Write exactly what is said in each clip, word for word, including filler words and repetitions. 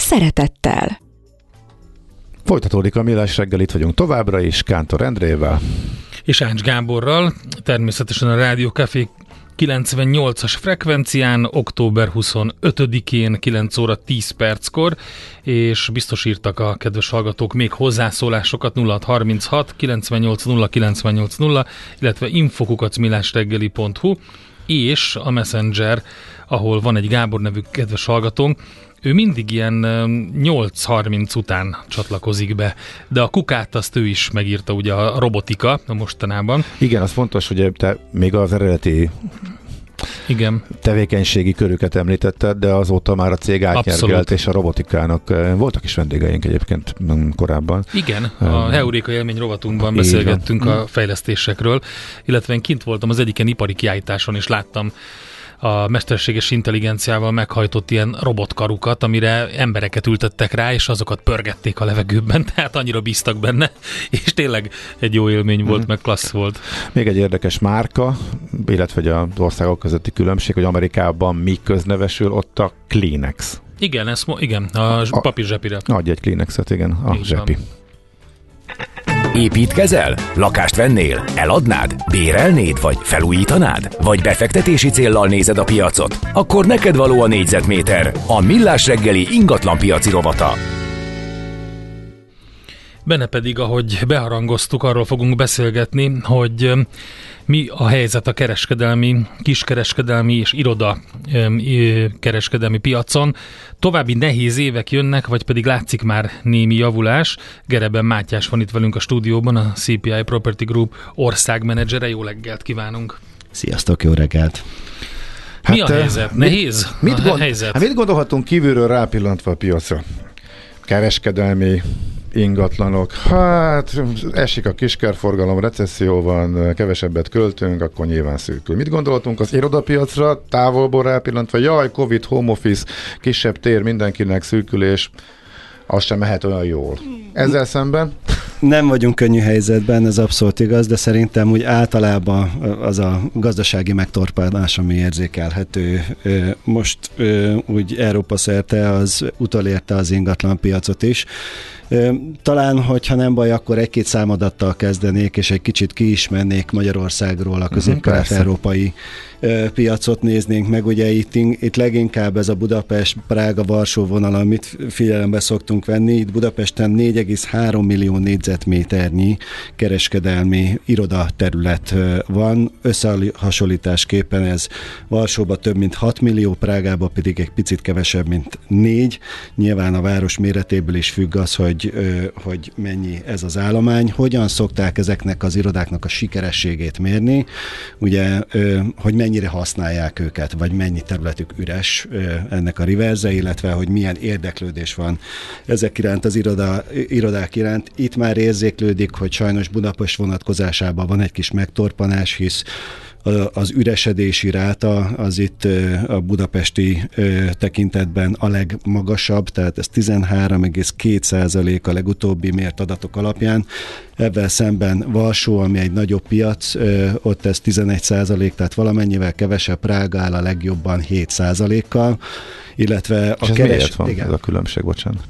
szeretettel! Folytatódik a Millás reggeli, itt vagyunk továbbra is Kántor Endrével. És Ács Gáborral, természetesen a Rádió Café kilencvennyolcas frekvencián, október huszonötödikén, kilenc óra tíz perckor, és biztos írtak a kedves hallgatók még hozzászólásokat nulla hat harminchat kilencvennyolc nulla kilencvennyolc nulla, illetve infokukacmillasreggeli pont hu, és a Messenger, ahol van egy Gábor nevű kedves hallgatónk, ő mindig ilyen nyolc harminc után csatlakozik be, de a kukát azt ő is megírta, ugye a robotika mostanában. Igen, az fontos, hogy te még az eredeti igen. tevékenységi körüket említetted, de azóta már a cég átnyergelt, és a robotikának voltak is vendégeink egyébként korábban. Igen, a Heuréka élmény rovatunkban beszélgettünk a fejlesztésekről, illetve én kint voltam az egyiken ipari kiállításon, és láttam a mesterséges intelligenciával meghajtott ilyen robotkarukat, amire embereket ültettek rá, és azokat pörgették a levegőben, tehát annyira bíztak benne, és tényleg egy jó élmény volt, mm-hmm. meg klassz volt. Még egy érdekes márka, illetve az országok közötti különbség, hogy Amerikában mi köznevesül, ott a Kleenex. Igen, ez, igen, a papír zsepire. Adj egy Kleenexet, igen, a igen. zsepi. Építkezel? Lakást vennél? Eladnád? Bérelnéd? Vagy felújítanád? Vagy befektetési céllal nézed a piacot? Akkor neked való a négyzetméter, a Millás reggeli ingatlanpiaci rovata. Benne pedig, ahogy beharangoztuk, arról fogunk beszélgetni, hogy mi a helyzet a kereskedelmi, kiskereskedelmi és iroda kereskedelmi piacon. További nehéz évek jönnek, vagy pedig látszik már némi javulás. Gereben Mátyás van itt velünk a stúdióban, a cé pé i Property Group országmenedzsere. Jó reggelt kívánunk! Sziasztok, jó reggelt! Hát, mi a helyzet? Nehéz? Mit, mit, gond, helyzet? Hát mit gondolhatunk kívülről rápillantva a piacra? Kereskedelmi ingatlanok. Hát esik a kiskerforgalom, recesszió van, kevesebbet költünk, akkor nyilván szűkül. Mit gondoltunk az irodapiacra, távolból rápillantva, jaj, Covid, home office, kisebb tér, mindenkinek szűkülés, az sem mehet olyan jól. Ezzel szemben? Nem vagyunk könnyű helyzetben, ez abszolút igaz, de szerintem úgy általában az a gazdasági megtorpanás, ami érzékelhető. Most úgy Európa szerte az utolérte az ingatlan piacot is. Talán, hogyha nem baj, akkor egy-két számadattal kezdenék, és egy kicsit ki is mennék Magyarországról, a közép-kelet-európai piacot néznénk meg. Ugye itt, itt leginkább ez a Budapest-Prága-Varsó vonal, amit figyelembe szoktunk venni. Itt Budapesten négy egész három millió négyzetméternyi kereskedelmi irodaterület van. Összehasonlításképpen ez Varsóban több mint hat millió, Prágában pedig egy picit kevesebb, mint négy. Nyilván a város méretéből is függ az, hogy Hogy, hogy mennyi ez az állomány, hogyan szokták ezeknek az irodáknak a sikerességét mérni, ugye, hogy mennyire használják őket, vagy mennyi területük üres ennek a reverse, illetve hogy milyen érdeklődés van ezek iránt, az iroda, irodák iránt. Itt már érzéklődik, hogy sajnos Budapest vonatkozásában van egy kis megtorpanás, hisz az üresedési ráta az itt a budapesti tekintetben a legmagasabb, tehát ez tizenhárom egész két százalék a legutóbbi mért adatok alapján. Ebben szemben Varsó, ami egy nagyobb piac, ott ez tizenegy százalék, tehát valamennyivel kevesebb, Prága áll a legjobban hét százalékkal, illetve a keres... van igen. ez a különbség, bocsánat.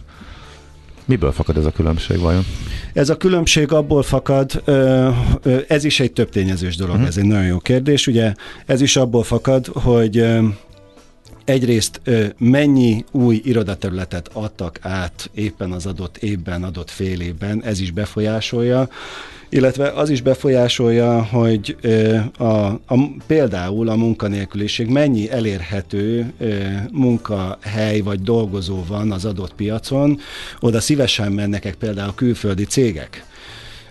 Miből fakad ez a különbség vajon? Ez a különbség abból fakad, ez is egy több tényezős dolog, uh-huh. ez egy nagyon jó kérdés, ugye ez is abból fakad, hogy egyrészt mennyi új irodaterületet adtak át éppen az adott évben, adott fél évben, ez is befolyásolja, illetve az is befolyásolja, hogy a, a, például a munkanélküliség, mennyi elérhető munkahely vagy dolgozó van az adott piacon, oda szívesen mennek például külföldi cégek.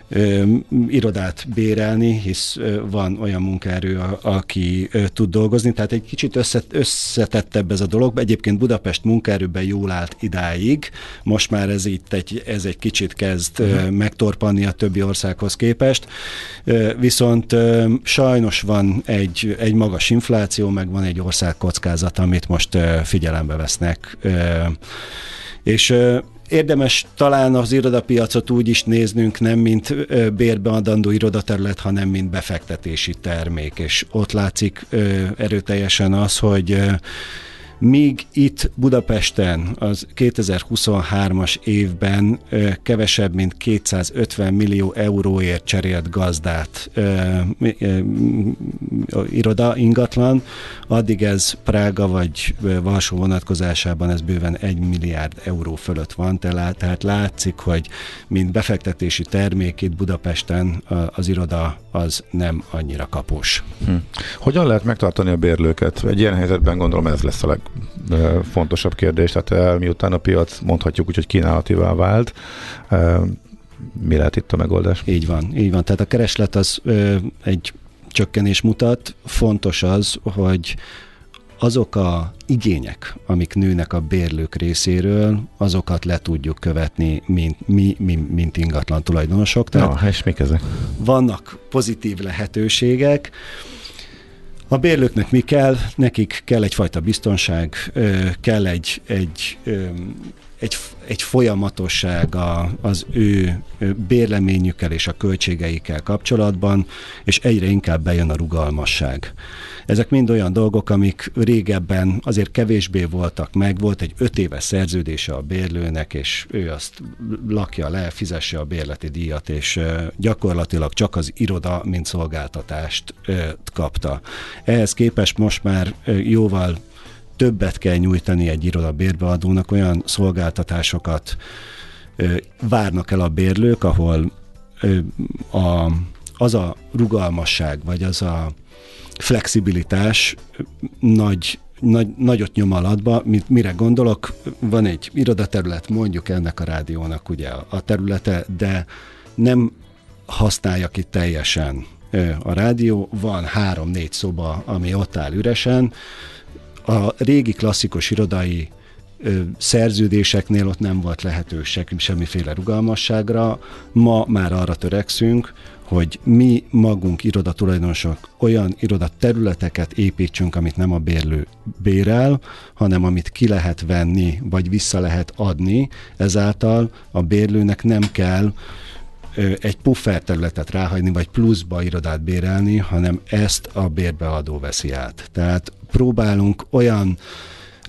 ö, irodát bérelni, hisz ö, van olyan munkaerő, a, aki ö, tud dolgozni, tehát egy kicsit összet, összetettebb ez a dolog. Egyébként Budapest munkaerőben jól állt idáig, most már ez itt egy, ez egy kicsit kezd ö, megtorpanni a többi országhoz képest, ö, viszont ö, sajnos van egy, egy magas infláció, meg van egy országkockázat, amit most ö, figyelembe vesznek, ö, és ö, érdemes talán az irodapiacot úgy is néznünk, nem mint bérben adandó irodaterület, hanem mint befektetési termék, és ott látszik erőteljesen az, hogy míg itt Budapesten az kétezer-huszonhármas évben kevesebb, mint kétszázötven millió euróért cserélt gazdát iroda ingatlan, addig ez Prága vagy Varsó vonatkozásában ez bőven egy milliárd euró fölött van, tehát látszik, hogy mint befektetési termék itt Budapesten az iroda az nem annyira kapos. Hm. Hogyan lehet megtartani a bérlőket? Egy ilyen helyzetben gondolom ez lesz a leg fontosabb kérdés, tehát miután a piac mondhatjuk úgy, hogy kínálativá vált, mi lehet itt a megoldás? Így van, így van. Tehát a kereslet az egy csökkenés mutat. Fontos az, hogy azok a igények, amik nőnek a bérlők részéről, azokat le tudjuk követni, mint, mi, mi, mint ingatlan tulajdonosok. Tehát na, és mik ezek? Vannak pozitív lehetőségek. A bérlőknek mi kell? Nekik kell egyfajta biztonság, kell egy, egy, egy, egy folyamatosság az ő bérleményükkel és a költségeikkel kapcsolatban, és egyre inkább bejön a rugalmasság. Ezek mind olyan dolgok, amik régebben azért kevésbé voltak meg, volt egy öt éves szerződése a bérlőnek, és ő azt lakja le, fizesse a bérleti díjat, és gyakorlatilag csak az iroda, mint szolgáltatást kapta. Ehhez képest most már jóval többet kell nyújtani egy iroda bérbeadónak, olyan szolgáltatásokat várnak el a bérlők, ahol a, az a rugalmasság, vagy az a flexibilitás nagy, nagy, nagyot nyom alatba, mint mire gondolok, van egy irodaterület, mondjuk ennek a rádiónak ugye a területe, de nem használja ki teljesen a rádió, van három-négy szoba, ami ott áll üresen. A régi klasszikus irodai ö, szerződéseknél ott nem volt lehetőség semmiféle rugalmasságra, ma már arra törekszünk, hogy mi magunk irodatulajdonosok olyan irodaterületeket építsünk, amit nem a bérlő bérel, hanem amit ki lehet venni, vagy vissza lehet adni, ezáltal a bérlőnek nem kell egy puffer területet ráhagyni, vagy pluszba irodát bérelni, hanem ezt a bérbeadó veszi át. Tehát próbálunk olyan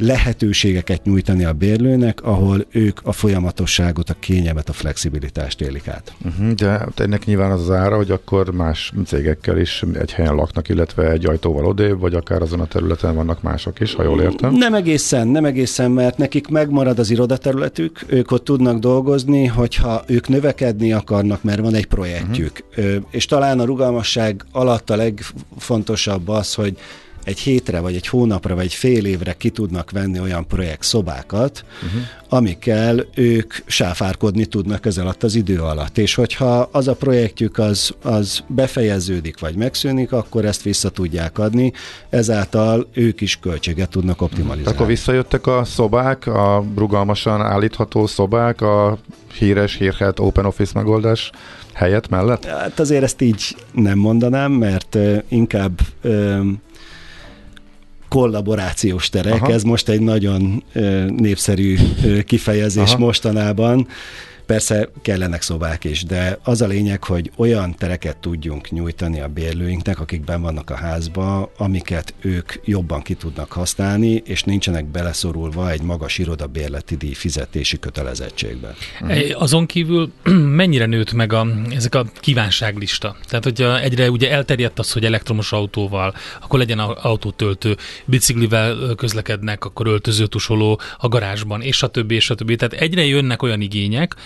lehetőségeket nyújtani a bérlőnek, ahol ők a folyamatosságot, a kényelmet, a flexibilitást élik át. Uh-huh, de ennek nyilván az az ára, hogy akkor más cégekkel is egy helyen laknak, illetve egy ajtóval odébb, vagy akár azon a területen vannak mások is, ha jól értem. Nem egészen, nem egészen, mert nekik megmarad az irodaterületük, ők ott tudnak dolgozni, hogyha ők növekedni akarnak, mert van egy projektjük. Uh-huh. És talán a rugalmasság alatt a legfontosabb az, hogy egy hétre, vagy egy hónapra, vagy egy fél évre ki tudnak venni olyan projekt szobákat, uh-huh. amikkel ők sáfárkodni tudnak ez alatt az idő alatt. És hogyha az a projektjük az, az befejeződik, vagy megszűnik, akkor ezt vissza tudják adni, ezáltal ők is költséget tudnak optimalizálni. Akkor visszajöttek a szobák, a rugalmasan állítható szobák, a híres, hírhet open office megoldás helyett mellett? Hát azért ezt így nem mondanám, mert uh, inkább... Uh, kollaborációs terek, aha. Ez most egy nagyon ö, népszerű ö, kifejezés, aha. Mostanában. Persze kellenek szobák is, de az a lényeg, hogy olyan tereket tudjunk nyújtani a bérlőinknek, akik benn vannak a házba, amiket ők jobban ki tudnak használni, és nincsenek beleszorulva egy magas irodabérleti díj fizetési kötelezettségbe. Azon kívül mennyire nőtt meg a, ezek a kívánságlista? Tehát, hogyha egyre ugye elterjedt az, hogy elektromos autóval, akkor legyen autótöltő, biciklivel közlekednek, akkor öltözőtusoló a garázsban, és a többi, és a többi. Tehát egyre jönnek olyan igények,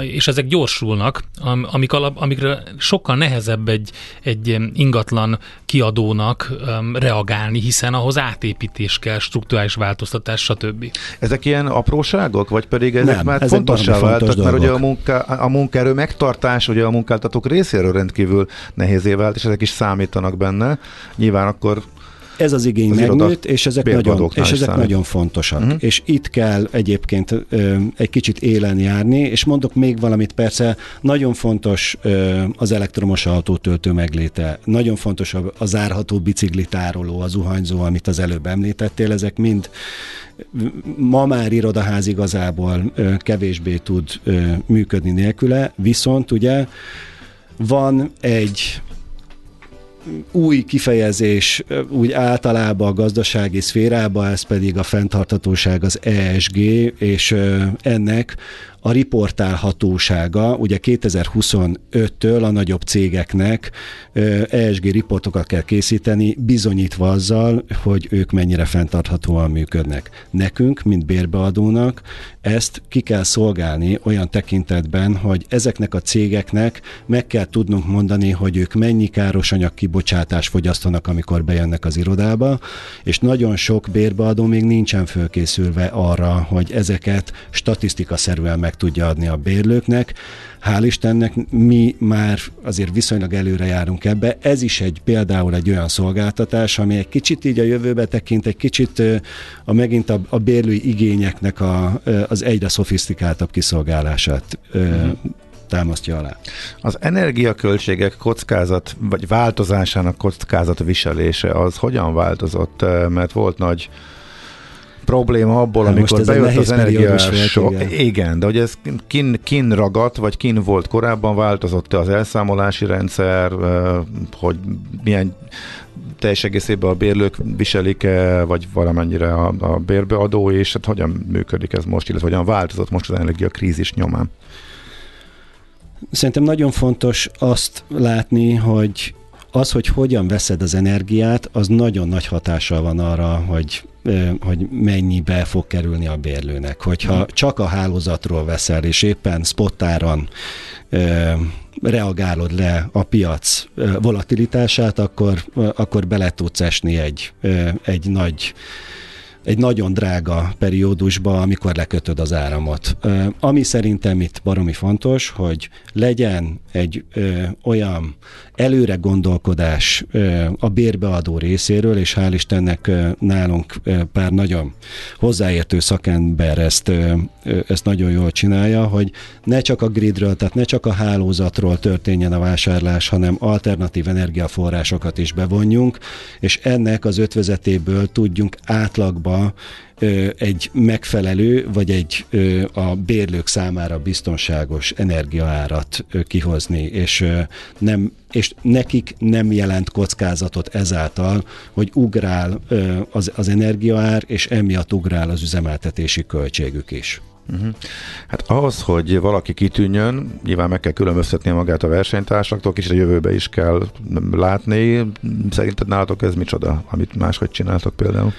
és ezek gyorsulnak, amik alap, amikre sokkal nehezebb egy, egy ingatlan kiadónak reagálni, hiszen ahhoz átépítés kell, strukturális változtatás, stb. Ezek ilyen apróságok, vagy pedig ezek nem, már fontossá váltak, fontos mert ugye a, munka, a munkaerő megtartás, ugye a munkáltatók részéről rendkívül nehézé vált, és ezek is számítanak benne. Nyilván akkor ez az igény megnőtt, és ezek, nagyon, és ezek nagyon fontosak. Uh-huh. És itt kell egyébként ö, egy kicsit élen járni, és mondok még valamit, persze, nagyon fontos ö, az elektromos autótöltő megléte, nagyon fontos a, a zárható biciklitároló, a zuhanyzó, amit az előbb említettél, ezek mind ma már irodaház igazából ö, kevésbé tud ö, működni nélküle, viszont ugye van egy új kifejezés úgy általában a gazdasági szférában, ez pedig a fenntarthatóság, az E S G, és ennek a riportálhatósága, ugye kétezer-huszonöttől a nagyobb cégeknek E S G riportokat kell készíteni, bizonyítva azzal, hogy ők mennyire fenntarthatóan működnek. Nekünk, mint bérbeadónak ezt ki kell szolgálni olyan tekintetben, hogy ezeknek a cégeknek meg kell tudnunk mondani, hogy ők mennyi káros anyag kibocsátást fogyasztanak, amikor bejönnek az irodába, és nagyon sok bérbeadó még nincsen fölkészülve arra, hogy ezeket statisztikaszerűen meg tudja adni a bérlőknek. Hál' Istennek mi már azért viszonylag előre járunk ebbe. Ez is egy például egy olyan szolgáltatás, ami egy kicsit így a jövőbe tekint, egy kicsit a, megint a, a bérlői igényeknek a, az egyre szofisztikáltabb kiszolgálását mm-hmm. támasztja alá. Az energiaköltségek kockázat, vagy változásának kockázatviselése az hogyan változott? Mert volt nagy probléma abból, hát amikor bejött az energiasok. Igen. igen, de hogy ez kin, kin ragadt, vagy kin volt korábban, változott az elszámolási rendszer, hogy milyen teljes egészében a bérlők viselik, vagy valamennyire a, a bérbeadó, és hát hogyan működik ez most, illetve hogyan változott most az energiakrízis nyomán? Szerintem nagyon fontos azt látni, hogy az, hogy hogyan veszed az energiát, az nagyon nagy hatással van arra, hogy, hogy mennyibe fog kerülni a bérlőnek. Hogyha csak a hálózatról veszel, és éppen spottáron reagálod le a piac volatilitását, akkor, akkor bele tudsz esni egy, egy nagy... egy nagyon drága periódusba, amikor lekötöd az áramot. Ö, ami szerintem itt baromi fontos, hogy legyen egy ö, olyan előre gondolkodás ö, a bérbeadó részéről, és hál' Istennek ö, nálunk ö, pár nagyon hozzáértő szakember ezt, ö, ö, ezt nagyon jól csinálja, hogy ne csak a gridről, tehát ne csak a hálózatról történjen a vásárlás, hanem alternatív energiaforrásokat is bevonjunk, és ennek az ötvezetéből tudjunk átlagban egy megfelelő, vagy egy a bérlők számára biztonságos energiaárat kihozni, és, nem, és nekik nem jelent kockázatot ezáltal, hogy ugrál az, az energiaár, és emiatt ugrál az üzemeltetési költségük is. Hát ahhoz, hogy valaki kitűnjön, nyilván meg kell különböztetni magát a versenytársaktól, kicsit a jövőbe is kell látni. Szerinted nálatok ez micsoda, amit máshogy csináltok például?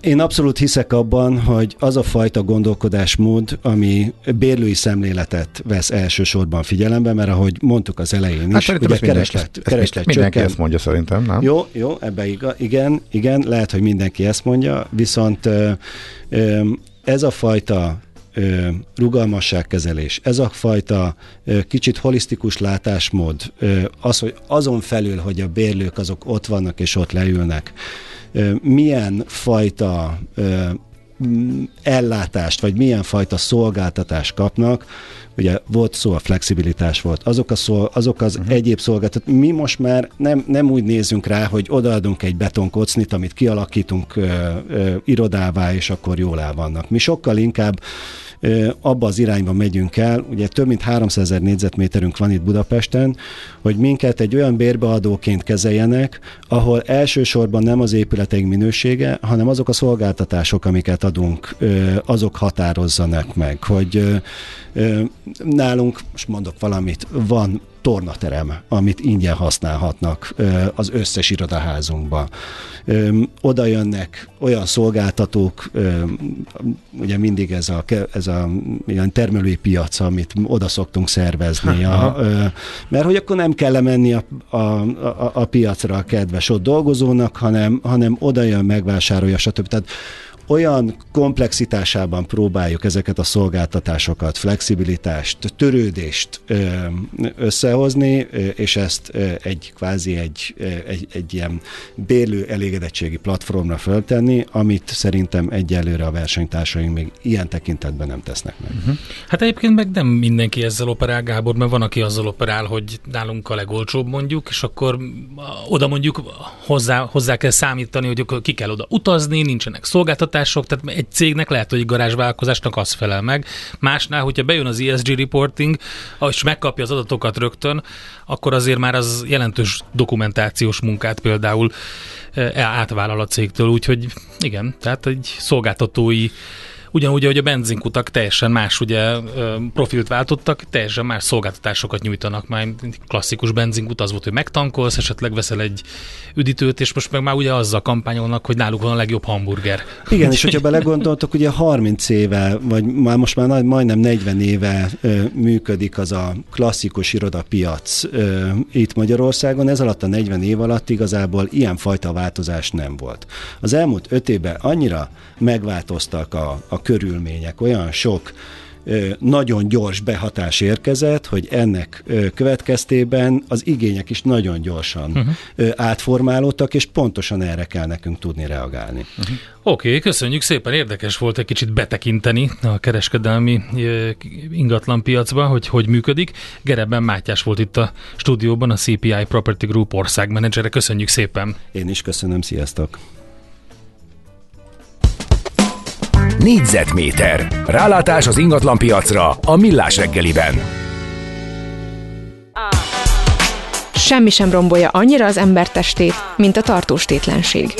Én abszolút hiszek abban, hogy az a fajta gondolkodásmód, ami bérlői szemléletet vesz elsősorban figyelembe, mert ahogy mondtuk az elején is, hát, ugye kereslet, kereslet csökken. Mindenki ezt mondja szerintem, nem? Jó, jó, ebbe iga, igen, igen, lehet, hogy mindenki ezt mondja, viszont ö, ö, ez a fajta ö, rugalmasságkezelés, ez a fajta ö, kicsit holisztikus látásmód, ö, az, hogy azon felül, hogy a bérlők azok ott vannak és ott leülnek, milyen fajta ö, ellátást, vagy milyen fajta szolgáltatást kapnak, ugye volt szó, a flexibilitás volt, azok, a szol, azok az uh-huh. egyéb szolgáltatók, mi most már nem, nem úgy nézünk rá, hogy odaadunk egy betonkocnit, amit kialakítunk ö, ö, irodává, és akkor jól áll vannak. Mi sokkal inkább ö, abba az irányba megyünk el, ugye több mint háromszázezer négyzetméterünk van itt Budapesten, hogy minket egy olyan bérbeadóként kezeljenek, ahol elsősorban nem az épületeink minősége, hanem azok a szolgáltatások, amiket adunk, ö, azok határozzanak meg, hogy ö, nálunk, most mondok valamit, van tornaterem, amit ingyen használhatnak az összes irodaházunkban. Oda jönnek olyan szolgáltatók, ugye mindig ez a, ez a olyan termelői piac, amit oda szoktunk szervezni, a, mert hogy akkor nem kell lemenni a, a, a, a piacra a kedves ott dolgozónak, hanem, hanem oda jön, megvásárolja, stb. Tehát olyan komplexitásában próbáljuk ezeket a szolgáltatásokat, flexibilitást, törődést összehozni, és ezt egy kvázi egy, egy, egy ilyen bérlő elégedettségi platformra föltenni, amit szerintem egyelőre a versenytársaink még ilyen tekintetben nem tesznek meg. Uh-huh. Hát egyébként meg nem mindenki ezzel operál, Gábor, mert van, aki azzal operál, hogy nálunk a legolcsóbb mondjuk, és akkor oda mondjuk hozzá, hozzá kell számítani, hogy ki kell oda utazni, nincsenek szolgáltatások, tehát egy cégnek lehet, hogy egy garázsvállalkozásnak az felel meg. Másnál, hogyha bejön az E S G reporting, és megkapja az adatokat rögtön, akkor azért már az jelentős dokumentációs munkát például átvállal a cégtől. Úgyhogy igen, tehát egy szolgáltatói, ugyanúgy, hogy a benzinkutak teljesen más ugye profilt váltottak, teljesen más szolgáltatásokat nyújtanak. Már klasszikus benzinkut az volt, hogy megtankolsz, esetleg veszel egy üdítőt, és most meg már ugye azzal kampányolnak, hogy náluk van a legjobb hamburger. Igen, és hogyha belegondoltok, ugye harminc éve, vagy már most már majdnem negyven éve működik az a klasszikus irodapiac itt Magyarországon, ez alatt a negyven év alatt igazából ilyenfajta változás nem volt. Az elmúlt öt évben annyira megváltoztak a, a körülmények, olyan sok nagyon gyors behatás érkezett, hogy ennek következtében az igények is nagyon gyorsan uh-huh. átformálódtak, és pontosan erre kell nekünk tudni reagálni. Uh-huh. Oké, okay, köszönjük szépen, érdekes volt egy kicsit betekinteni a kereskedelmi ingatlan piacba, hogy hogy működik. Gereben Mátyás volt itt a stúdióban, a C P I Property Group országmenedzsere. Köszönjük szépen! Én is köszönöm, sziasztok! Négyzetméter. Rálátás az ingatlanpiacra a Millás reggeliben. Semmi sem rombolja annyira az ember testét, mint a tartós tétlenség.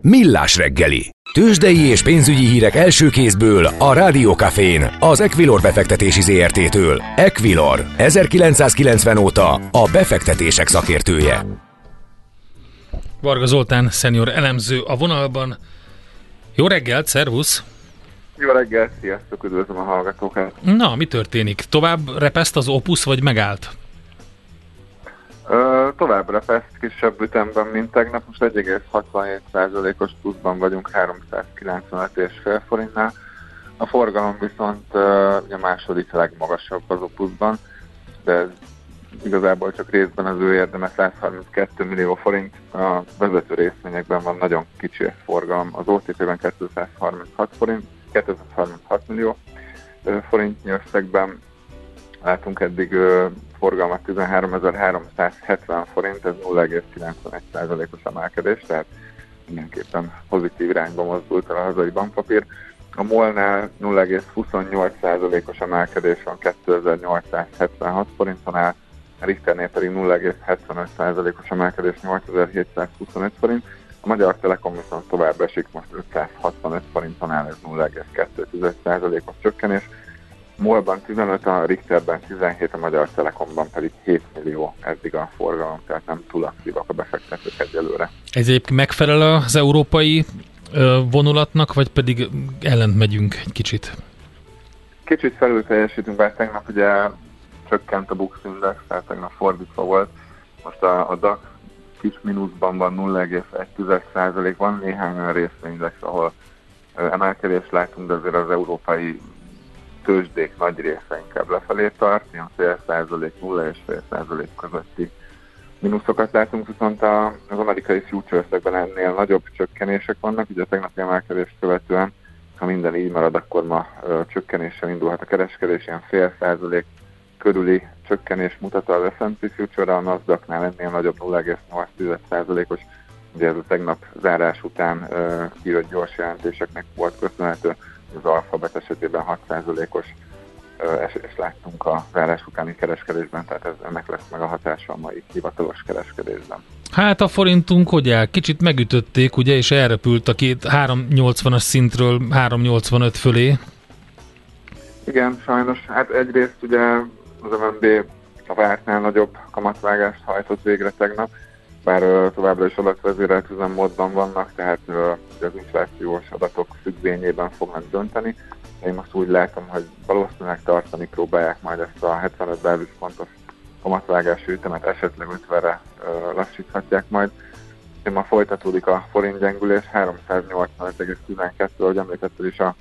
Millás reggeli. Tőzsdei és pénzügyi hírek első kézből a Rádió Cafén, az Equilor befektetési zé er té-től. Equilor, ezerkilencszázkilencven óta a befektetések szakértője. Varga Zoltán, szenior elemző a vonalban. Jó reggelt, szervusz! Jó reggelt, sziasztok, üdvözlöm a hallgatókat! Na, mi történik? Tovább repeszt az Opus, vagy megállt? Ö, tovább repeszt, kisebb ütemben, mint tegnap. Most egy egész hatvanhét százalékos pluszban vagyunk, háromszázkilencvenöt egész öt forintnál. A forgalom viszont ö, a második legmagasabb az Opusban, de igazából csak részben az ő érdeme, százharminckettő millió forint, a vezető részvényekben van nagyon kicsi forgalom, az o té pé-ben kétszázharminchat forint, kétszázharminchat millió forintnyi összegben látunk eddig forgalmat tizenháromezer-háromszázhetven forint, ez nulla egész kilencvenegy százalékos emelkedés, tehát mindenképpen pozitív irányba mozdult el a hazai bankpapír. A MOL-nál nulla egész huszonnyolc százalékos emelkedés van kétezer-nyolcszázhetvenhat forinton áll, a Richternél pedig nulla egész hetvenöt százalékos emelkedés nyolcezer-hétszázhuszonöt forint, a Magyar Telekom viszont tovább esik, most ötszázhatvanöt forinton áll, ez nulla egész kettő százalékos csökkenés. MOL-ban tizenöt, a Richterben tizenhét, a Magyar Telekomban pedig hét millió eddig a forgalom, tehát nem túl aktívak a befektetők egyelőre. Ez egyébként megfelel az európai vonulatnak, vagy pedig ellent megyünk egy kicsit? Kicsit felül teljesítünk, bár tegnap ugye csökkent a Bux Index, tehát tegnap fordítva volt. Most a, a DAX kis mínuszban van, nulla egész egy százalék, van néhány olyan részvényindex, ahol emelkedést látunk, de azért az európai tőzsdék nagy része inkább lefelé tart, ilyen nulla egész öt százalék, nulla egész öt százalék közötti minuszokat látunk, viszont az amerikai futuresekben ennél nagyobb csökkenések vannak, ugye a tegnapi emelkedést követően, ha minden így marad, akkor ma csökkenéssel indulhat a kereskedés, ilyen fél százalék körüli csökkenés mutat az es and pé future-ra, a Nasdaq-nál ennél nagyobb nulla egész nyolc százalékos, ugye ez a tegnap zárás után kiírott gyors jelentéseknek volt köszönhető, az Alphabet esetében hat százalékos esést láttunk a zárás utáni kereskedésben, tehát ez, ennek lesz meg a hatása a mai hivatalos kereskedésben. Hát a forintunk hogy el? Kicsit megütötték, ugye, és elrepült a két háromnyolcvanas szintről háromnyolcvanöt fölé. Igen, sajnos. Hát egyrészt ugye Az em en bé a vártnál nagyobb kamatvágást hajtott végre tegnap, bár továbbra is adatvezérelt üzemmódban vannak, tehát az inflációs adatok függvényében fognak dönteni. Én most úgy látom, hogy valószínűleg tartani próbálják majd ezt a hetvenöt bázispontos kamatvágási ütemet, esetleg ötvenre lassíthatják majd. Ma folytatódik a forint gyengülés, háromszáznyolcvanöt egész tizenkettő, ahogy említettél is a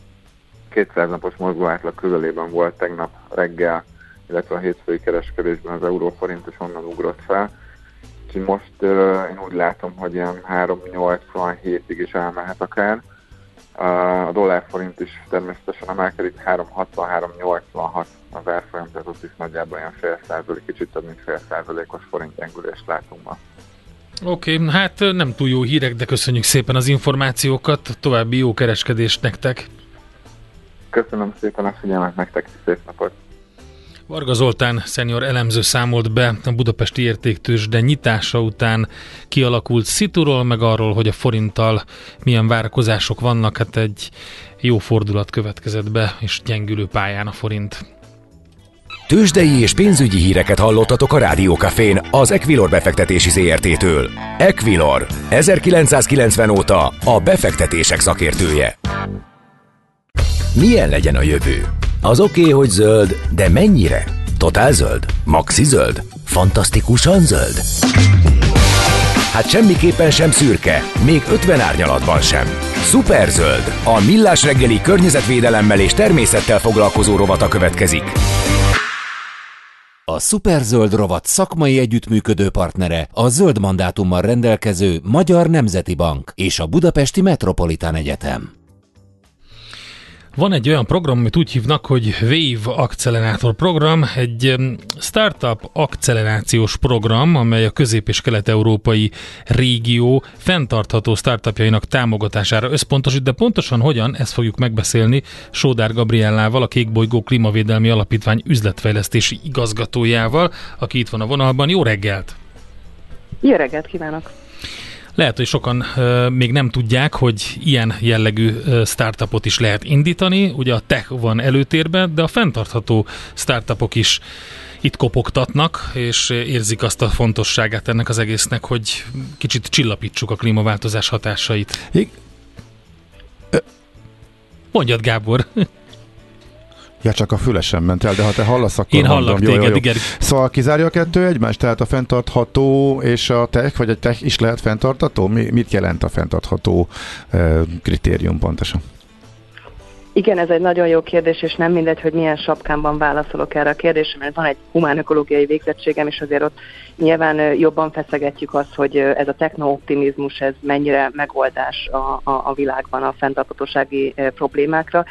kétszáz napos mozgóátlag közelében volt tegnap reggel, illetve a hétfői kereskedésben az euróforint is onnan ugrott fel. Úgyhogy most uh, én úgy látom, hogy ilyen három egész nyolcvanhétig is elmehet akár. Uh, a dollárforint is természetesen emelkedik, három hatvan, három nyolcvanhat az árfolyam, tehát ott is nagyjából ilyen fél százalék, kicsit több mint fél százalékos forint gyengülést látunk ma. Oké, okay, hát nem túl jó hírek, de köszönjük szépen az információkat, további jó kereskedést nektek! Köszönöm szépen a figyelmet, nektek szép napot! Varga Zoltán szenior elemző számolt be a budapesti értéktőzsde nyitása után kialakult szituról, meg arról, hogy a forinttal milyen várakozások vannak, hát egy jó fordulat következett be, és gyengülő pályán a forint. Tőzsdei és pénzügyi híreket hallottatok a Rádió Cafén az Equilor befektetési zé er té-től. Equilor, ezerkilencszázkilencven óta a befektetések szakértője. Milyen legyen a jövő? Az oké, okay, hogy zöld, de mennyire? Totál zöld? Maxi zöld? Fantasztikusan zöld? Hát semmiképpen sem szürke, még ötven árnyalatban sem. SZUPERZÖLD, a Millás reggeli környezetvédelemmel és természettel foglalkozó rovata következik. A SzuperZöld rovat szakmai együttműködő partnere a zöld mandátummal rendelkező Magyar Nemzeti Bank és a Budapesti Metropolitan Egyetem. Van egy olyan program, amit úgy hívnak, hogy Wave Accelerator Program, egy startup akcelerációs program, amely a közép- és kelet-európai régió fenntartható startupjainak támogatására összpontosít, de pontosan hogyan, ezt fogjuk megbeszélni Sódar Gabriellával, a Kék Bolygó Klimavédelmi Alapítvány üzletfejlesztési igazgatójával, aki itt van a vonalban. Jó reggelt! Jó reggelt kívánok! Lehet, hogy sokan uh, még nem tudják, hogy ilyen jellegű uh, startupot is lehet indítani. Ugye a tech van előtérben, de a fenntartható startupok is itt kopogtatnak, és érzik azt a fontosságát ennek az egésznek, hogy kicsit csillapítsuk a klímaváltozás hatásait. Mondjad, Gábor! Ja, csak a fülesen ment el, de ha te hallasz, akkor én hallak mondom. Téged, jó, jó, igen. Szóval kizárja a kettő egymást? Tehát a fenntartható és a tech, vagy a tech is lehet fenntartható? Mi, mit jelent a fenntartható uh, kritérium pontosan? Igen, ez egy nagyon jó kérdés, és nem mindegy, hogy milyen sapkámban válaszolok erre a kérdésre, mert van egy humánökológiai végzettségem, és azért ott nyilván jobban feszegetjük azt, hogy ez a techno-optimizmus, ez mennyire megoldás a, a, a világban a fenntarthatósági problémákra.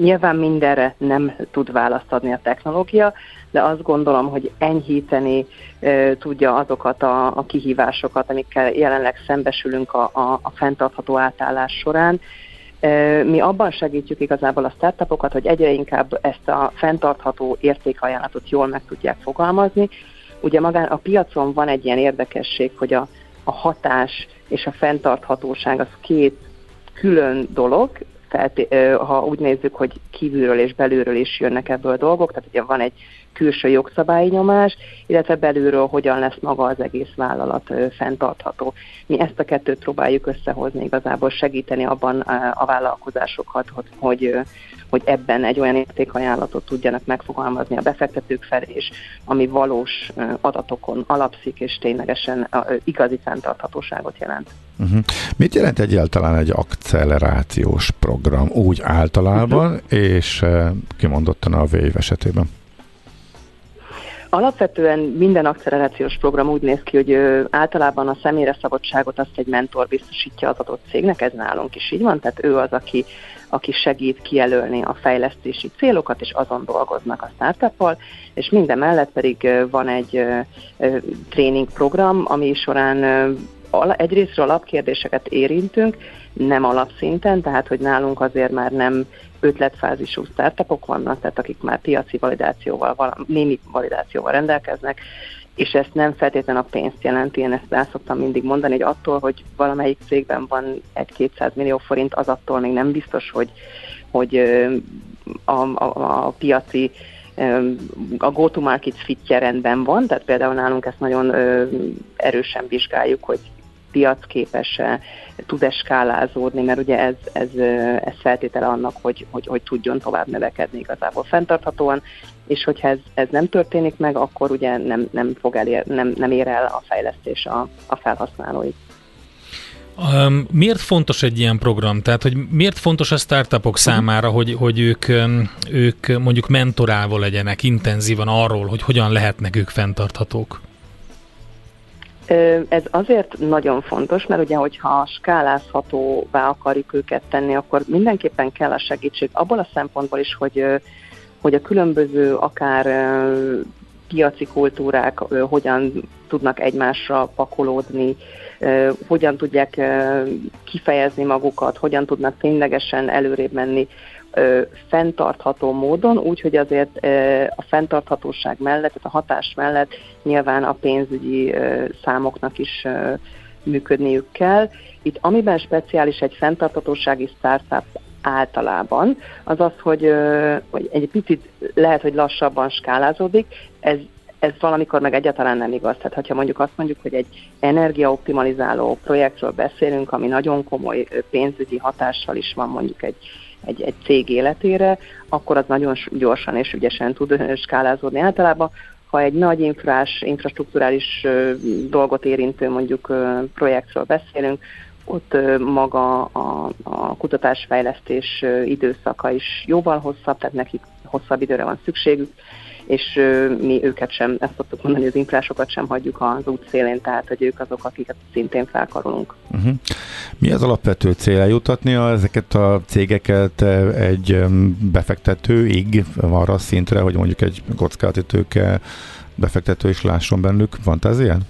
Nyilván mindenre nem tud választ adni a technológia, de azt gondolom, hogy enyhíteni e, tudja azokat a, a kihívásokat, amikkel jelenleg szembesülünk a, a, a fenntartható átállás során. E, mi abban segítjük igazából a startupokat, hogy egyre inkább ezt a fenntartható értékajánlatot jól meg tudják fogalmazni. Ugye magán a piacon van egy ilyen érdekesség, hogy a, a hatás és a fenntarthatóság az két külön dolog. Tehát ha úgy nézzük, hogy kívülről és belülről is jönnek ebből a dolgok, tehát ugye van egy külső jogszabályi nyomás, illetve belülről hogyan lesz maga az egész vállalat fenntartható. Mi ezt a kettőt próbáljuk összehozni, igazából segíteni abban a vállalkozásokat, hogy, hogy ebben egy olyan értékajánlatot tudjanak megfogalmazni a befektetők felé is, ami valós adatokon alapszik, és ténylegesen igazi fenntarthatóságot jelent. Uh-huh. Mit jelent egyáltalán egy akcelerációs program úgy általában, uh-huh. és kimondottan a Wave esetében? Alapvetően minden akcelerációs program úgy néz ki, hogy általában a személyre szabadságot azt egy mentor biztosítja az adott cégnek, ez nálunk is így van, tehát ő az, aki, aki segít kijelölni a fejlesztési célokat, és azon dolgoznak a startuppal, és minden mellett pedig van egy tréning program, ami során egyrészt alapkérdéseket érintünk, nem alapszinten, tehát hogy nálunk azért már nem ötletfázisú startupok vannak, tehát akik már piaci validációval, valami, némi validációval rendelkeznek, és ezt nem feltétlenül a pénzt jelenti, én ezt el szoktam mindig mondani, hogy attól, hogy valamelyik cégben van egy-kétszáz millió forint, az attól még nem biztos, hogy, hogy a, a, a piaci a go-to-market fitje rendben van, tehát például nálunk ezt nagyon erősen vizsgáljuk, hogy piac képes-e, tud-e skálázódni, mert ugye ez, ez, ez feltétele annak, hogy, hogy, hogy tudjon tovább növekedni igazából fenntarthatóan, és hogyha ez, ez nem történik meg, akkor ugye nem, nem, fog elér, nem, nem ér el a fejlesztés a, a felhasználóit. Um, miért fontos egy ilyen program? Tehát, hogy miért fontos a startupok számára, hogy, hogy ők, ők mondjuk mentorálva legyenek intenzívan arról, hogy hogyan lehetnek ők fenntarthatók? Ez azért nagyon fontos, mert ugye, hogyha skálázhatóvá akarjuk őket tenni, akkor mindenképpen kell a segítség abból a szempontból is, hogy, hogy a különböző akár piaci kultúrák hogyan tudnak egymásra pakolódni, hogyan tudják kifejezni magukat, hogyan tudnak ténylegesen előrébb menni fenntartható módon, úgyhogy azért a fenntarthatóság mellett, tehát a hatás mellett nyilván a pénzügyi számoknak is működniük kell. Itt amiben speciális egy fenntarthatósági startup általában, az az, hogy, hogy egy picit lehet, hogy lassabban skálázódik, ez Ez valamikor meg egyáltalán nem igaz. Tehát ha mondjuk azt mondjuk, hogy egy energiaoptimalizáló projektről beszélünk, ami nagyon komoly pénzügyi hatással is van mondjuk egy, egy, egy cég életére, akkor az nagyon gyorsan és ügyesen tud skálázódni általában. Ha egy nagy infrás, infrastrukturális dolgot érintő mondjuk projektről beszélünk, ott maga a, a kutatásfejlesztés időszaka is jóval hosszabb, tehát nekik hosszabb időre van szükségük, és mi őket sem, ezt szoktuk mondani, az infrásokat sem hagyjuk az út szélén, tehát hogy ők azok, akiket szintén felkarolunk. Uh-huh. Mi az alapvető cél? Eljutatni a, ezeket a cégeket egy befektetőig, arra a szintre, hogy mondjuk egy kockázati tőke befektető is lásson bennük? Fantázián?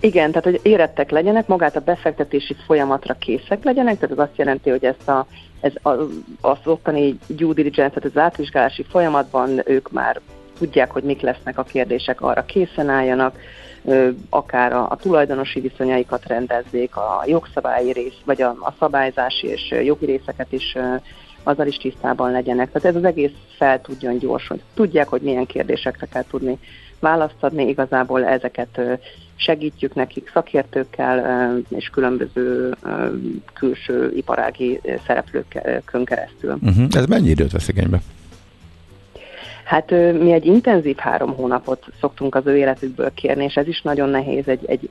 Igen, tehát hogy érettek legyenek, magát a befektetési folyamatra készek legyenek, tehát az azt jelenti, hogy ezt a, ez a, az ottani due diligence, tehát az átvizsgálási folyamatban ők már tudják, hogy mik lesznek a kérdések, arra készen álljanak, akár a, a tulajdonosi viszonyaikat rendezzék, a jogszabályi rész, vagy a, a szabályzási és jogi részeket is azzal is tisztában legyenek. Tehát ez az egész fel tudjon gyorsulni. Tudják, hogy milyen kérdésekre kell tudni választ adni, igazából ezeket segítjük nekik szakértőkkel és különböző külső iparági szereplőkön keresztül. Uh-huh. Ez mennyi időt vesz igénybe? Hát mi egy intenzív három hónapot szoktunk az ő életükből kérni, és ez is nagyon nehéz egy, egy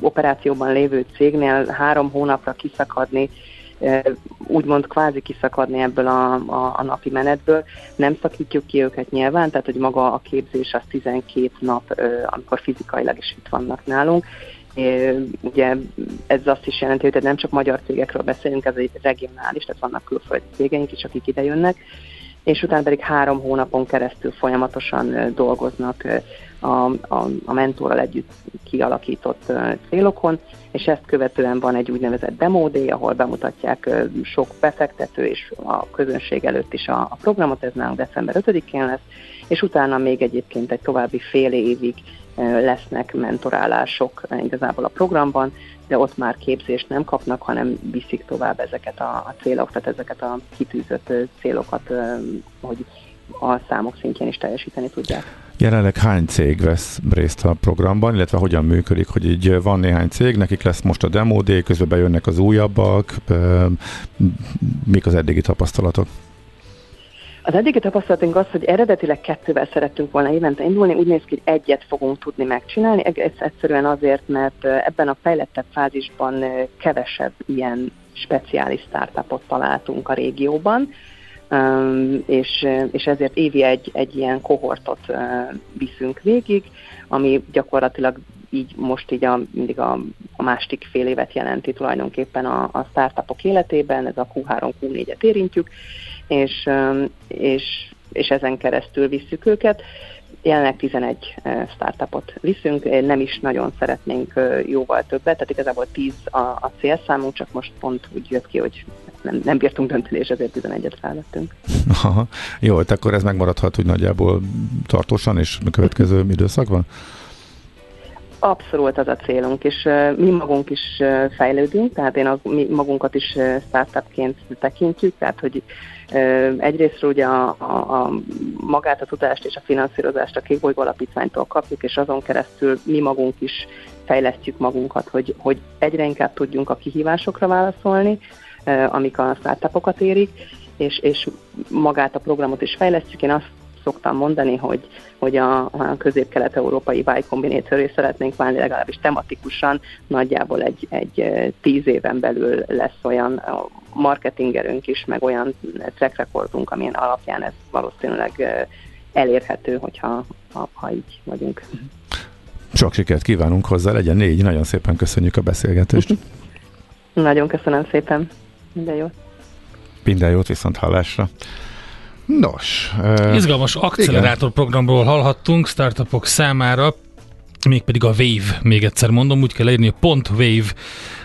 operációban lévő cégnél három hónapra kiszakadni, úgymond kvázi kiszakadni ebből a, a, a napi menetből. Nem szakítjuk ki őket nyilván, tehát hogy maga a képzés az tizenkét nap, amikor fizikailag is itt vannak nálunk. Ugye ez azt is jelenti, hogy nem csak magyar cégekről beszélünk, ez egy regionális, tehát vannak külföldi cégeink is, akik ide jönnek, és utána pedig három hónapon keresztül folyamatosan dolgoznak a, a, a mentorral együtt kialakított célokon, és ezt követően van egy úgynevezett demo day, ahol bemutatják sok befektető és a közönség előtt is a, a programot, ez nálunk december ötödikén lesz, és utána még egyébként egy további fél évig lesznek mentorálások igazából a programban, de ott már képzést nem kapnak, hanem viszik tovább ezeket a, a célok, tehát ezeket a kitűzött célokat, hogy a számok szintjén is teljesíteni tudják. Jelenleg hány cég vesz részt a programban, illetve hogyan működik, hogy így van néhány cég, nekik lesz most a demo day, közben bejönnek az újabbak, mik az eddigi tapasztalatok? Az eddigi tapasztalatunk az, hogy eredetileg kettővel szerettünk volna évente indulni, úgy néz ki, hogy egyet fogunk tudni megcsinálni, egész egyszerűen azért, mert ebben a fejlettebb fázisban kevesebb ilyen speciális startupot találtunk a régióban, és, és ezért évi egy, egy ilyen kohortot viszünk végig, ami gyakorlatilag így most így a, mindig a, a másik fél évet jelenti tulajdonképpen a, a startupok életében, ez a Q három Q négyet érintjük, és, és, és ezen keresztül visszük őket. Jelenleg tizenegy startupot viszünk, nem is nagyon szeretnénk jóval többet, tehát igazából tíz a, a célszámunk, csak most pont úgy jött ki, hogy nem, nem bírtunk dönteni, és ezért tizenegyet felvettünk. Aha. Jó, akkor ez megmaradhat úgy nagyjából tartósan, és a következő időszakban? Abszolút az a célunk, és mi magunk is fejlődünk, tehát én a, mi magunkat is startupként tekintjük, tehát hogy egyrésztről ugye a, a, a magát a tudást és a finanszírozást a Kék Bolygó Alapítványtól kapjuk, és azon keresztül mi magunk is fejlesztjük magunkat, hogy, hogy egyre inkább tudjunk a kihívásokra válaszolni, amik a startupokat érik, és, és magát a programot is fejlesztjük. Én azt szoktam mondani, hogy, hogy a, a közép-kelet-európai Y Combinator-ré szeretnénk válni, legalábbis tematikusan nagyjából egy, egy tíz éven belül lesz olyan marketingerünk is, meg olyan track recordunk, amilyen alapján ez valószínűleg elérhető, hogyha ha, ha így vagyunk. Sok sikert kívánunk hozzá, legyen négy, nagyon szépen köszönjük a beszélgetést. Nagyon köszönöm szépen, minden jót. Minden jót, viszont hallásra. Nos. Uh, Izgalmas akcelerátor programról hallhattunk startupok számára, mégpedig a Wave, még egyszer mondom, úgy kell írni, a .wave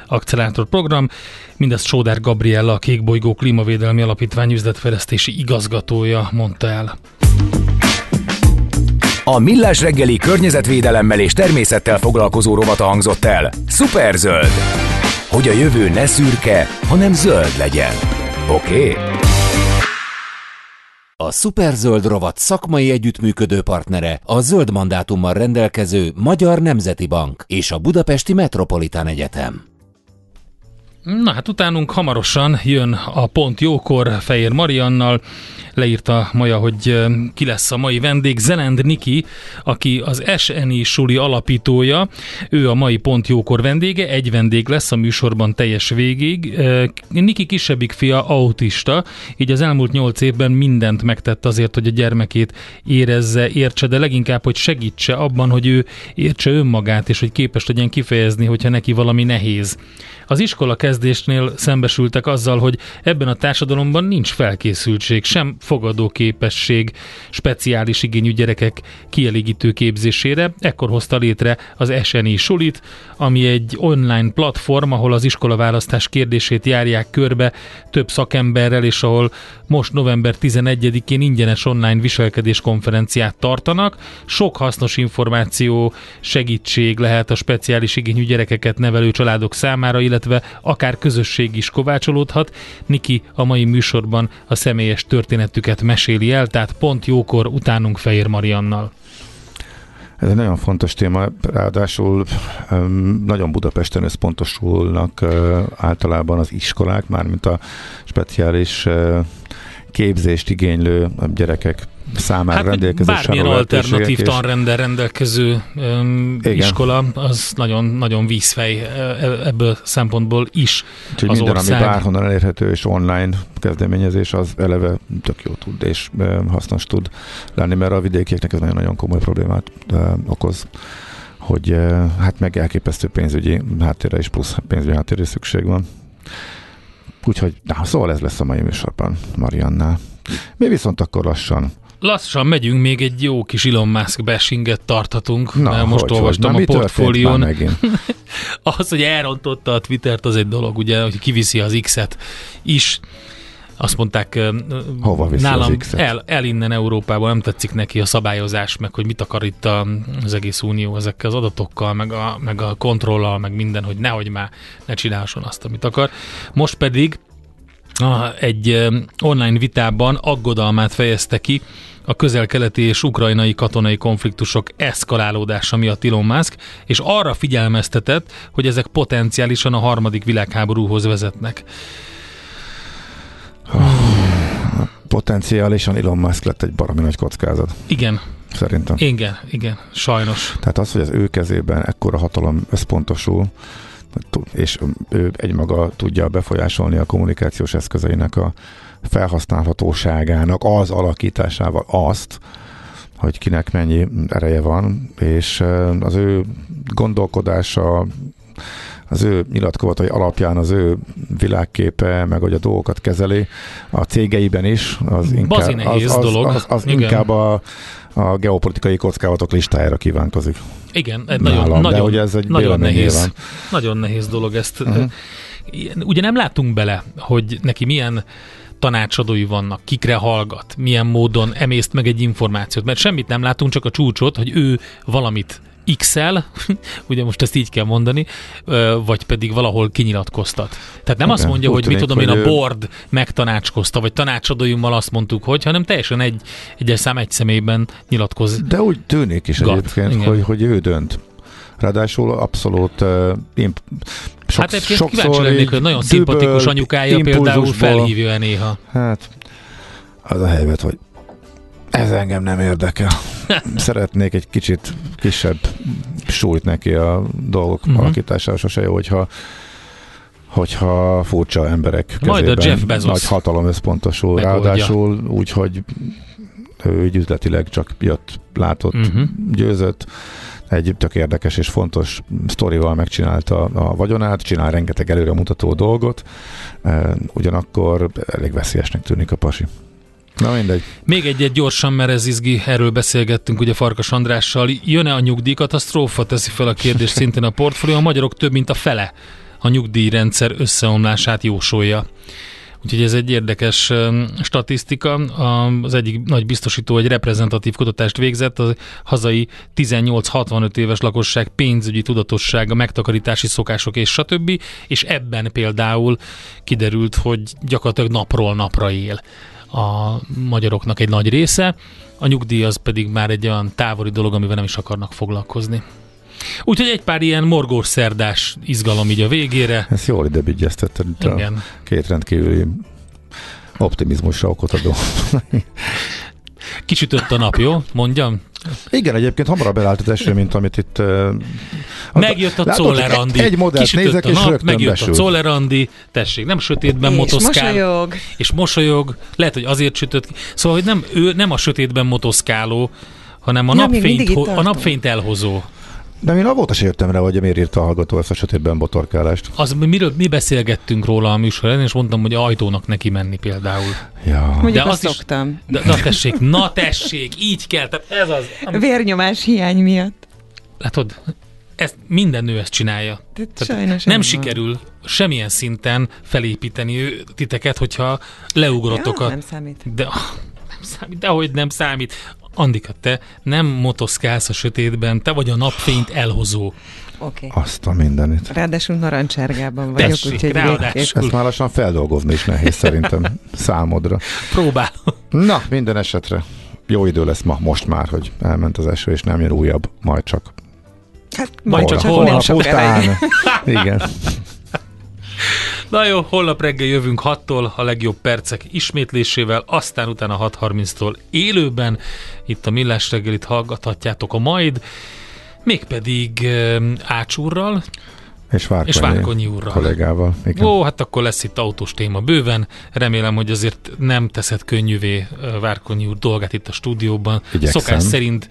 akcelerátor program. Mindezt Sódar Gabriella, a Kék Bolygó Klimavédelmi Alapítvány üzletfejlesztési igazgatója mondta el. A Millás reggeli környezetvédelemmel és természettel foglalkozó rovata hangzott el. SzuperZöld! Hogy a jövő ne szürke, hanem zöld legyen. Oké? Okay? A SzuperZöld rovat szakmai együttműködő partnere a zöld mandátummal rendelkező Magyar Nemzeti Bank és a Budapesti Metropolitan Egyetem. Na hát utánunk hamarosan jön a Pont Jókor Fejér Mariannal. Leírta Maja, hogy ki lesz a mai vendég. Zelend Niki, aki az es en i Suli alapítója, ő a mai Pont Jókor vendége. Egy vendég lesz a műsorban teljes végig. Niki kisebbik fia autista, így az elmúlt nyolc évben mindent megtett azért, hogy a gyermekét érezze, értse, de leginkább, hogy segítse abban, hogy ő értse önmagát, és hogy képes legyen kifejezni, hogyha neki valami nehéz. Az iskola kezdésnél szembesültek azzal, hogy ebben a társadalomban nincs felkészültség, sem fogadóképesség, speciális igényű gyerekek kielégítő képzésére. Ekkor hozta létre az es en i Sulit, ami egy online platform, ahol az iskolaválasztás kérdését járják körbe több szakemberrel, és ahol most november tizenegyedikén ingyenes online viselkedés konferenciát tartanak. Sok hasznos információ, segítség lehet a speciális igényű gyerekeket nevelő családok számára, illetve akár közösség is kovácsolódhat. Niki a mai műsorban a személyes történetüket meséli el, tehát Pont Jókor utánunk Fejér Mariannal. Ez egy nagyon fontos téma, ráadásul nagyon Budapesten összpontosulnak általában az iskolák, mármint a speciális képzést igénylő gyerekek számára hát, rendelkező bármilyen alternatív tanrendel rendelkező öm, iskola, az nagyon, nagyon vízfej ebből szempontból is. Úgyhogy az minden, ország. Ami bárhonnan elérhető és online kezdeményezés, az eleve tök jó tud és hasznos tud lenni, mert a vidékieknek ez nagyon-nagyon komoly problémát okoz, hogy hát meg elképesztő pénzügyi háttérre és plusz pénzügyi háttérre szükség van. Úgyhogy, na, szóval ez lesz a mai műsorban Mariannál. Mi viszont akkor lassan Lassan megyünk, még egy jó kis Elon Musk bashinget tarthatunk. Na, mert most hogy, olvastam hogy, a portfólión. Az, hogy elrontotta a Twittert, az egy dolog, ugye, hogy kiviszi az X-et is. Azt mondták, hova viszi nálam az el, el innen Európában, nem tetszik neki a szabályozás, meg hogy mit akar itt az egész unió ezekkel az adatokkal, meg a, meg a kontrollal, meg minden, hogy nehogy már ne csinálson azt, amit akar. Most pedig egy online vitában aggodalmát fejezte ki a közel-keleti és ukrajnai katonai konfliktusok eszkalálódása miatt Elon Musk, és arra figyelmeztetett, hogy ezek potenciálisan a harmadik világháborúhoz vezetnek. Potenciálisan Elon Musk lett egy baromi nagy kockázat. Igen. Szerintem. Igen, igen, sajnos. Tehát az, hogy az ő kezében ekkora hatalom összpontosul, és ő egymaga tudja befolyásolni a kommunikációs eszközeinek a felhasználhatóságának az alakításával azt, hogy kinek mennyi ereje van, és az ő gondolkodása, az ő nyilatkozatai alapján az ő világképe, meg hogy a dolgokat kezeli a cégeiben is, az inkább, az, az, dolog. Az, az, az inkább a, a geopolitikai kockázatok listájára kívánkozik. Igen, egy nálam, nagyon, de ugye ez egy nagyon nehéz, nagyon nehéz dolog ezt. Uh-huh. Ugye nem látunk bele, hogy neki milyen tanácsadói vannak, kikre hallgat, milyen módon emészt meg egy információt, mert semmit nem látunk, csak a csúcsot, hogy ő valamit X-el, ugye most ezt így kell mondani, vagy pedig valahol kinyilatkoztat. Tehát nem okay. azt mondja, úgy hogy tűnik, mit tudom én, a board megtanácskozta, vagy tanácsadójummal azt mondtuk, hogy, hanem teljesen egy, egyes szám egy személyben nyilatkozik. De úgy tűnik is Gat. egyébként, hogy, hogy ő dönt. Ráadásul abszolút uh, imp- sok, hát egyébként sokszor kíváncsi lennék, hogy nagyon szimpatikus anyukája például felhívja néha. Hát az a helyzet, hogy ez engem nem érdekel. Szeretnék egy kicsit kisebb súlyt neki a dolgok uh-huh. alakítására, sose jó, hogyha, hogyha furcsa emberek kezében majd a Jeff Bezos nagy hatalom összpontosul. Megoldja. Ráadásul úgy, hogy ő üzletileg csak jött, látott, uh-huh. győzött. Egy tök érdekes és fontos sztorival megcsinálta a vagyonát, csinál rengeteg előremutató dolgot, ugyanakkor elég veszélyesnek tűnik a pasi. Na mindegy. Még egyet gyorsan, mert ez izgi, erről beszélgettünk ugye Farkas Andrással. Jön-e a nyugdíjkatasztrófa? Teszi fel a kérdést szintén a portfólió. A magyarok több mint a fele a nyugdíjrendszer összeomlását jósolja. Úgyhogy ez egy érdekes statisztika. Az egyik nagy biztosító egy reprezentatív kutatást végzett, a hazai tizennyolc-hatvanöt éves lakosság pénzügyi tudatossága, megtakarítási szokások és stb. És ebben például kiderült, hogy gyakorlatilag napról napra él a magyaroknak egy nagy része. A nyugdíj az pedig már egy olyan távoli dolog, amivel nem is akarnak foglalkozni. Úgyhogy egy pár ilyen morgós szerdás izgalom így a végére. Ezt jól idebigyeztetted. Igen. Két rendkívüli optimizmusra okot adó. Kisütött a nap, jó? Mondjam. Igen, egyébként hamarabb elállt az eső, mint amit itt... Uh, megjött a Czollerandi. Egy modellt nézek, a és nap, rögtön megjött besül. A Czollerandi, tessék, nem sötétben és motoszkál. Mosolyog. És mosolyog. Lehet, hogy azért sütött ki. Szóval, hogy nem, ő nem a sötétben motoszkáló, hanem a, nem, napfényt, ho- a napfényt elhozó. De én avóta sem jöttem rá, hogy miért írta a hallgató ezt a sötétben botorkálást. Az, miről, mi beszélgettünk róla a műsorban, és mondtam, hogy ajtónak neki menni például. Ja. Mondjuk azt szoktam. Is, de, na tessék, na tessék, így kell. Tehát ez az, ami... Vérnyomás hiány miatt. Látod, ezt, minden nő ezt csinálja. Nem van. Sikerül semmilyen szinten felépíteni titeket, hogyha leugrotok. Ja, a... nem számít. De, nem számít, dehogy nem számít. Andika, te nem motoszkálsz a sötétben, te vagy a napfényt elhozó. Oké. Okay. Azt a mindenit. Ráadásul narancsárgában vagyok, tessék, úgyhogy ráadásul. Ezt már lassan feldolgozni is nehéz szerintem számodra. Próbálom. Na, minden esetre jó idő lesz ma, most már, hogy elment az eső, és nem jön újabb, majd csak. Hát majd holnap, csak holnap, holnap után. Igen. Na jó, holnap reggel jövünk hattól a legjobb percek ismétlésével, aztán utána hat harminctól élőben itt a Millás reggelit hallgathatjátok a majd, mégpedig Ács úrral és Várkonyi, és Várkonyi úrral. Kollégával. Igen. Ó, hát akkor lesz itt autós téma bőven. Remélem, hogy azért nem teszed könnyűvé Várkonyi úr dolgát itt a stúdióban. Igyekszem. Szokás szerint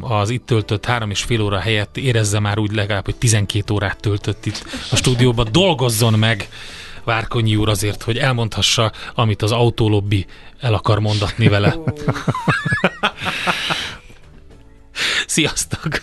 az itt töltött három és fél óra helyett érezze már úgy legalább, hogy tizenkét órát töltött itt a stúdióban. Dolgozzon meg Várkonyi úr azért, hogy elmondhassa, amit az autólobbi el akar mondatni vele. Oh. Sziasztok!